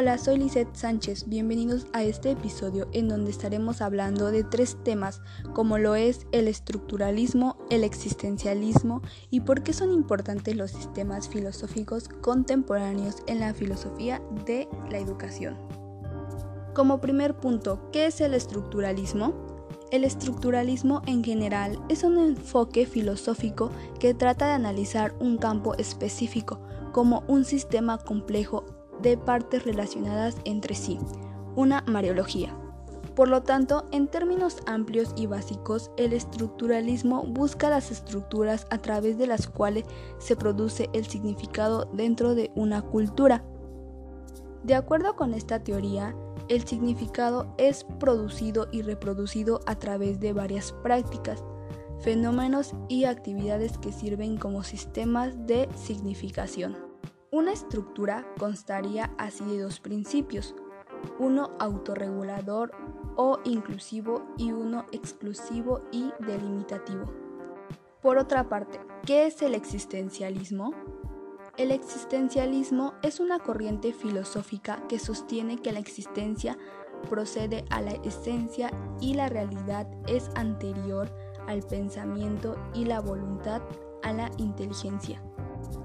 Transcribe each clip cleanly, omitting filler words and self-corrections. Hola, soy Lisette Sánchez, bienvenidos a este episodio en donde estaremos hablando de tres temas como lo es el estructuralismo, el existencialismo y por qué son importantes los sistemas filosóficos contemporáneos en la filosofía de la educación. Como primer punto, ¿qué es el estructuralismo? El estructuralismo en general es un enfoque filosófico que trata de analizar un campo específico como un sistema complejo de partes relacionadas entre sí, una mariología. Por lo tanto, en términos amplios y básicos, el estructuralismo busca las estructuras a través de las cuales se produce el significado dentro de una cultura. De acuerdo con esta teoría, el significado es producido y reproducido a través de varias prácticas, fenómenos y actividades que sirven como sistemas de significación. Una estructura constaría así de dos principios, uno autorregulador o inclusivo y uno exclusivo y delimitativo. Por otra parte, ¿qué es el existencialismo? El existencialismo es una corriente filosófica que sostiene que la existencia procede a la esencia y la realidad es anterior al pensamiento y la voluntad a la inteligencia.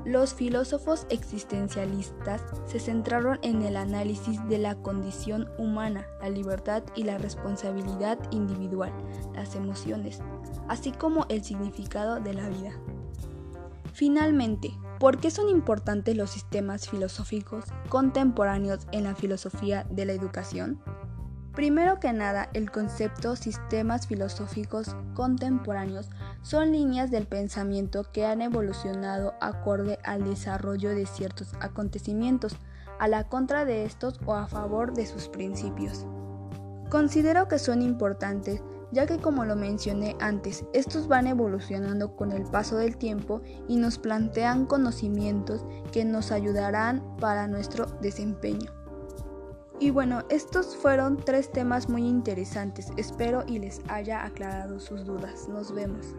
Los filósofos existencialistas se centraron en el análisis de la condición humana, la libertad y la responsabilidad individual, las emociones, así como el significado de la vida. Finalmente, ¿por qué son importantes los sistemas filosóficos contemporáneos en la filosofía de la educación? Primero que nada, el concepto sistemas filosóficos contemporáneos son líneas del pensamiento que han evolucionado acorde al desarrollo de ciertos acontecimientos, a la contra de estos o a favor de sus principios. Considero que son importantes, ya que como lo mencioné antes, estos van evolucionando con el paso del tiempo y nos plantean conocimientos que nos ayudarán para nuestro desempeño. Y bueno, estos fueron tres temas muy interesantes, espero y les haya aclarado sus dudas. Nos vemos.